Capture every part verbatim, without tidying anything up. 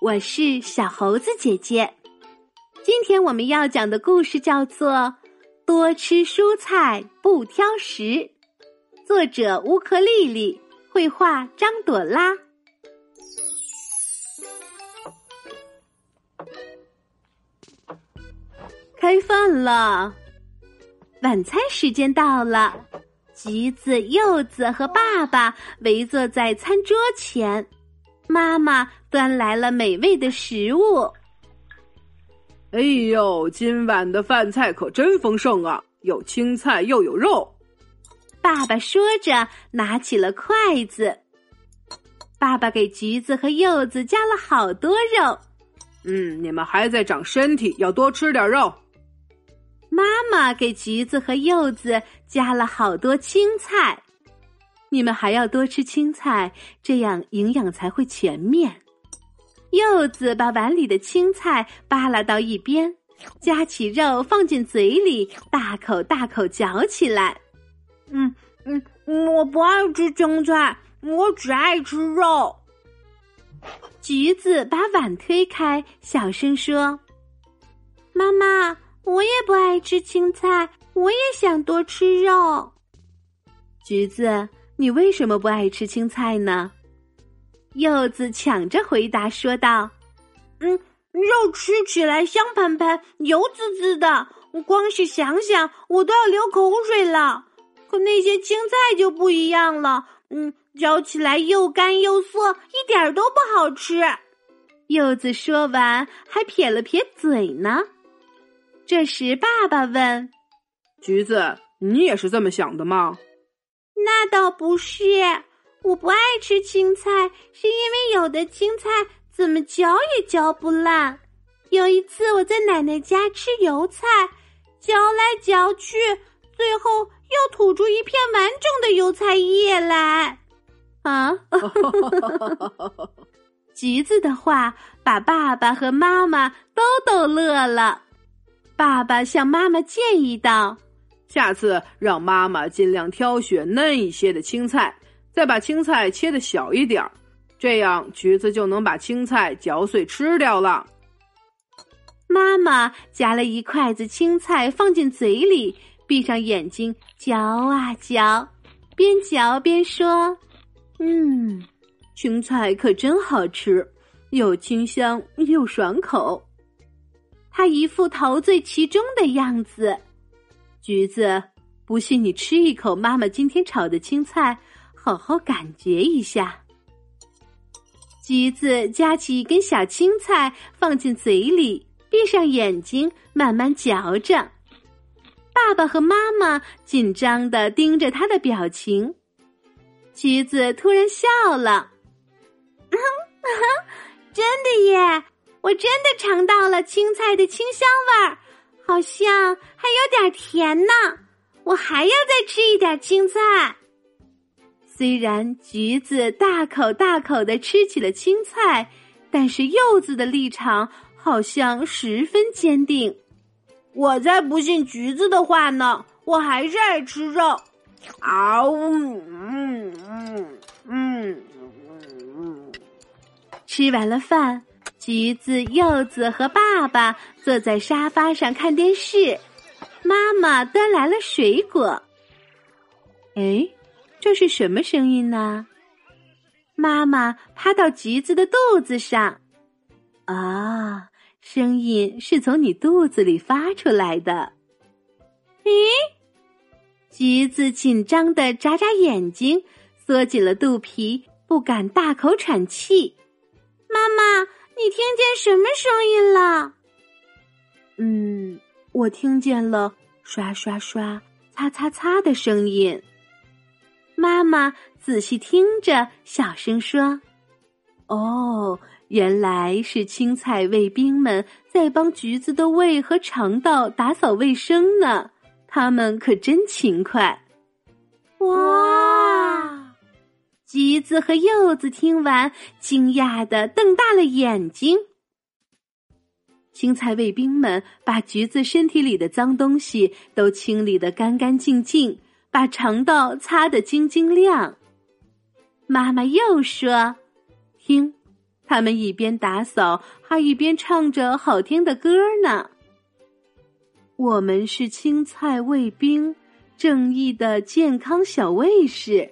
我是小猴子姐姐。今天我们要讲的故事叫做《多吃蔬菜不挑食》，作者乌克丽丽，绘画张朵拉。开饭了，晚餐时间到了，橘子、柚子和爸爸围坐在餐桌前，妈妈端来了美味的食物。哎呦，今晚的饭菜可真丰盛啊，有青菜又有肉。爸爸说着拿起了筷子。爸爸给橘子和柚子加了好多肉。嗯，你们还在长身体，要多吃点肉。妈妈给橘子和柚子加了好多青菜。你们还要多吃青菜，这样营养才会全面。柚子把碗里的青菜扒拉到一边，夹起肉放进嘴里，大口大口嚼起来。嗯嗯，我不爱吃青菜，我只爱吃肉。橘子把碗推开，小声说：“妈妈，我也不爱吃青菜，我也想多吃肉。”橘子，你为什么不爱吃青菜呢？柚子抢着回答说道：“嗯，肉吃起来香喷喷、油滋滋的，光是想想我都要流口水了。可那些青菜就不一样了，嗯，嚼起来又干又涩，一点都不好吃。”柚子说完，还撇了撇嘴呢。这时，爸爸问：“橘子，你也是这么想的吗？”“那倒不是。”我不爱吃青菜，是因为有的青菜怎么嚼也嚼不烂。有一次我在奶奶家吃油菜，嚼来嚼去，最后又吐出一片完整的油菜叶来。啊！橘子的话把爸爸和妈妈都逗乐了。爸爸向妈妈建议道：“下次让妈妈尽量挑选嫩一些的青菜。”再把青菜切得小一点，这样橘子就能把青菜嚼碎吃掉了。妈妈夹了一筷子青菜放进嘴里，闭上眼睛嚼啊嚼，边嚼边说：“嗯，青菜可真好吃，又清香又爽口。”她一副陶醉其中的样子。橘子，不信你吃一口妈妈今天炒的青菜，好好感觉一下。橘子夹起一根小青菜放进嘴里，闭上眼睛慢慢嚼着。爸爸和妈妈紧张地盯着他的表情。橘子突然笑了：“真的耶，我真的尝到了青菜的清香味儿，好像还有点甜呢，我还要再吃一点青菜。”虽然橘子大口大口地吃起了青菜，但是柚子的立场好像十分坚定。“我才不信橘子的话呢，我还是爱吃肉。”啊呜，嗯嗯嗯嗯。吃完了饭，橘子、柚子和爸爸坐在沙发上看电视。妈妈端来了水果。哎，这是什么声音呢？妈妈趴到橘子的肚子上。啊，声音是从你肚子里发出来的。咦？橘子紧张地眨眨眼睛，缩紧了肚皮，不敢大口喘气。妈妈，你听见什么声音了？嗯，我听见了刷刷刷、擦擦擦的声音。妈妈仔细听着，小声说：“哦，原来是青菜卫兵们在帮橘子的胃和肠道打扫卫生呢，他们可真勤快。”哇！橘子和柚子听完，惊讶地瞪大了眼睛。青菜卫兵们把橘子身体里的脏东西都清理得干干净净，把肠道擦得晶晶亮。妈妈又说：“听，他们一边打扫，还一边唱着好听的歌呢。我们是青菜卫兵，正义的健康小卫士，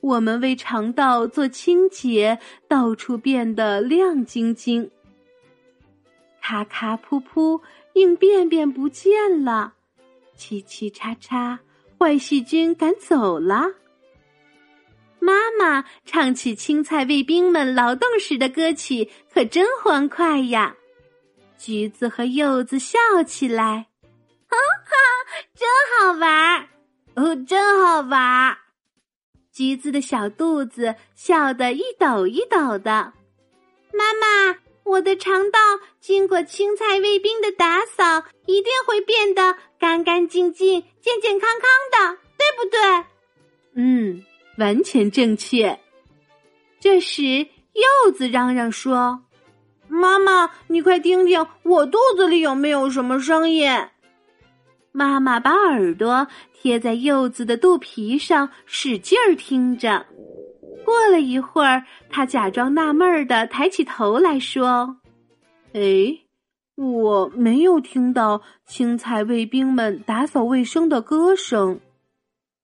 我们为肠道做清洁，到处变得亮晶晶。咔咔扑扑，硬便便不见了，嘁嘁喳喳，坏细菌赶走了。妈妈唱起青菜卫兵们劳动时的歌曲，可真欢快呀！橘子和柚子笑起来，哈哈，真好玩，哦，真好玩！橘子的小肚子笑得一抖一抖的。妈妈，我的肠道经过青菜卫兵的打扫，一定会变得干干净净、健健康康的，对不对？嗯。完全正确。这时，柚子嚷嚷说：“妈妈，你快听听，我肚子里有没有什么声音？”妈妈把耳朵贴在柚子的肚皮上，使劲儿听着。过了一会儿，她假装纳闷儿地抬起头来说：“哎，我没有听到青菜卫兵们打扫卫生的歌声，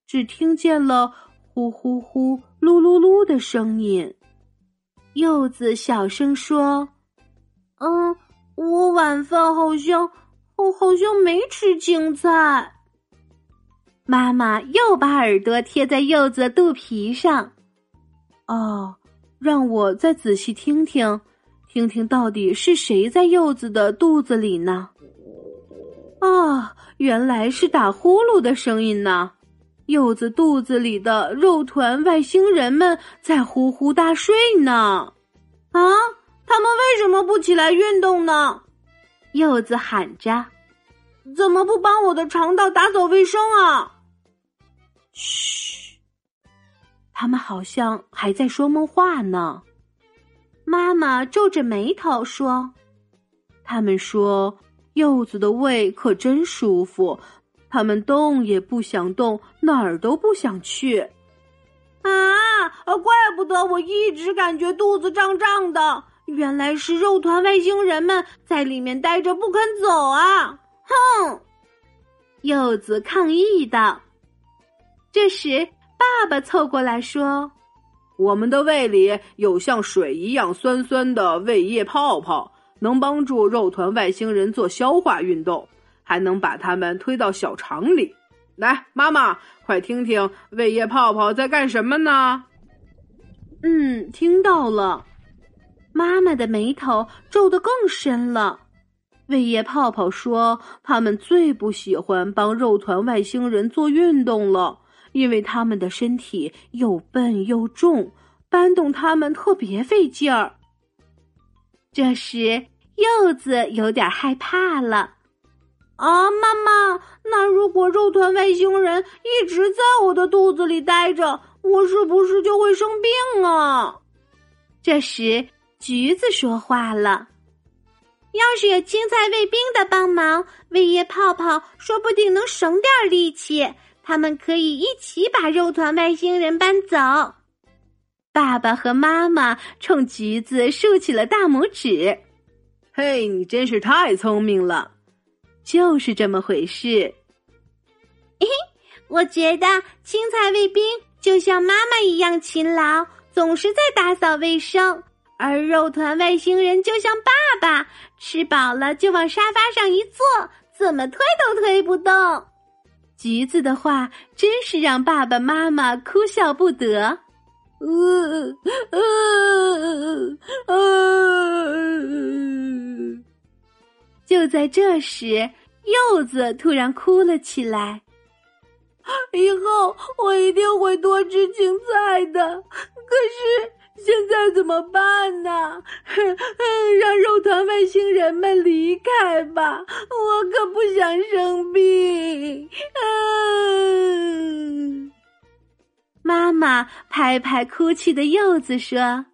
只听见了呼呼呼、噜噜噜的声音。”柚子小声说：“嗯，我晚饭好像，我好像没吃青菜。”妈妈又把耳朵贴在柚子的肚皮上。哦，让我再仔细听听，听听到底是谁在柚子的肚子里呢？哦，原来是打呼噜的声音呢。柚子肚子里的肉团外星人们在呼呼大睡呢。啊，他们为什么不起来运动呢？柚子喊着，怎么不帮我的肠道打扫卫生啊？嘘，他们好像还在说梦话呢。妈妈皱着眉头说，他们说柚子的胃可真舒服，他们动也不想动，哪儿都不想去。啊，怪不得我一直感觉肚子胀胀的，原来是肉团外星人们在里面待着不肯走啊！哼！柚子抗议道。这时，爸爸凑过来说：“我们的胃里有像水一样酸酸的胃液泡泡，能帮助肉团外星人做消化运动。”还能把它们推到小肠里来。妈妈，快听听胃液泡泡在干什么呢？嗯，听到了。妈妈的眉头皱得更深了。胃液泡泡说，他们最不喜欢帮肉团外星人做运动了，因为他们的身体又笨又重，搬动他们特别费劲儿。这时，柚子有点害怕了。啊，妈妈，那如果肉团外星人一直在我的肚子里待着，我是不是就会生病啊？这时，橘子说话了：“要是有青菜卫兵的帮忙，胃液泡泡说不定能省点力气，他们可以一起把肉团外星人搬走。”爸爸和妈妈冲橘子竖起了大拇指。嘿，你真是太聪明了！就是这么回事。我觉得青菜卫兵就像妈妈一样勤劳，总是在打扫卫生，而肉团外星人就像爸爸，吃饱了就往沙发上一坐，怎么推都推不动。橘子的话真是让爸爸妈妈哭笑不得。呃呃呃呃就在这时，柚子突然哭了起来。以后我一定会多吃青菜的，可是现在怎么办呢？让肉团外星人们离开吧，我可不想生病。啊！妈妈拍拍哭泣的柚子说：“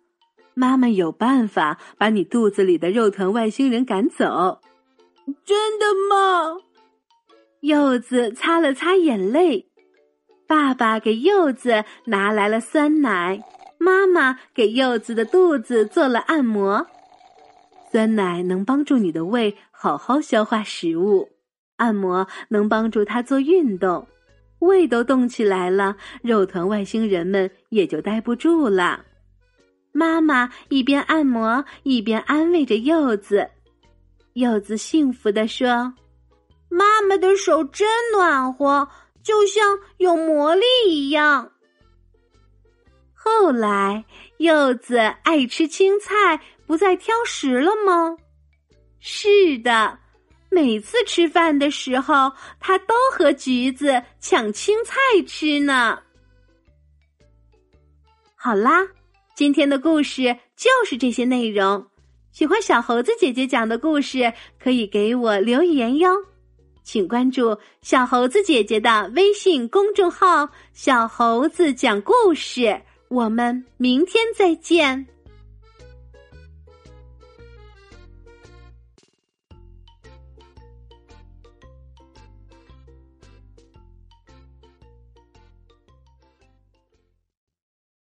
妈妈有办法把你肚子里的肉团外星人赶走。”真的吗？柚子擦了擦眼泪。爸爸给柚子拿来了酸奶，妈妈给柚子的肚子做了按摩。酸奶能帮助你的胃好好消化食物，按摩能帮助它做运动，胃都动起来了，肉团外星人们也就待不住了。妈妈一边按摩一边安慰着柚子，柚子幸福地说：“妈妈的手真暖和，就像有魔力一样。”后来，柚子爱吃青菜，不再挑食了吗？是的，每次吃饭的时候，它都和橘子抢青菜吃呢。好啦，今天的故事就是这些内容。喜欢小猴子姐姐讲的故事，可以给我留言哟。请关注小猴子姐姐的微信公众号“小猴子讲故事”，我们明天再见。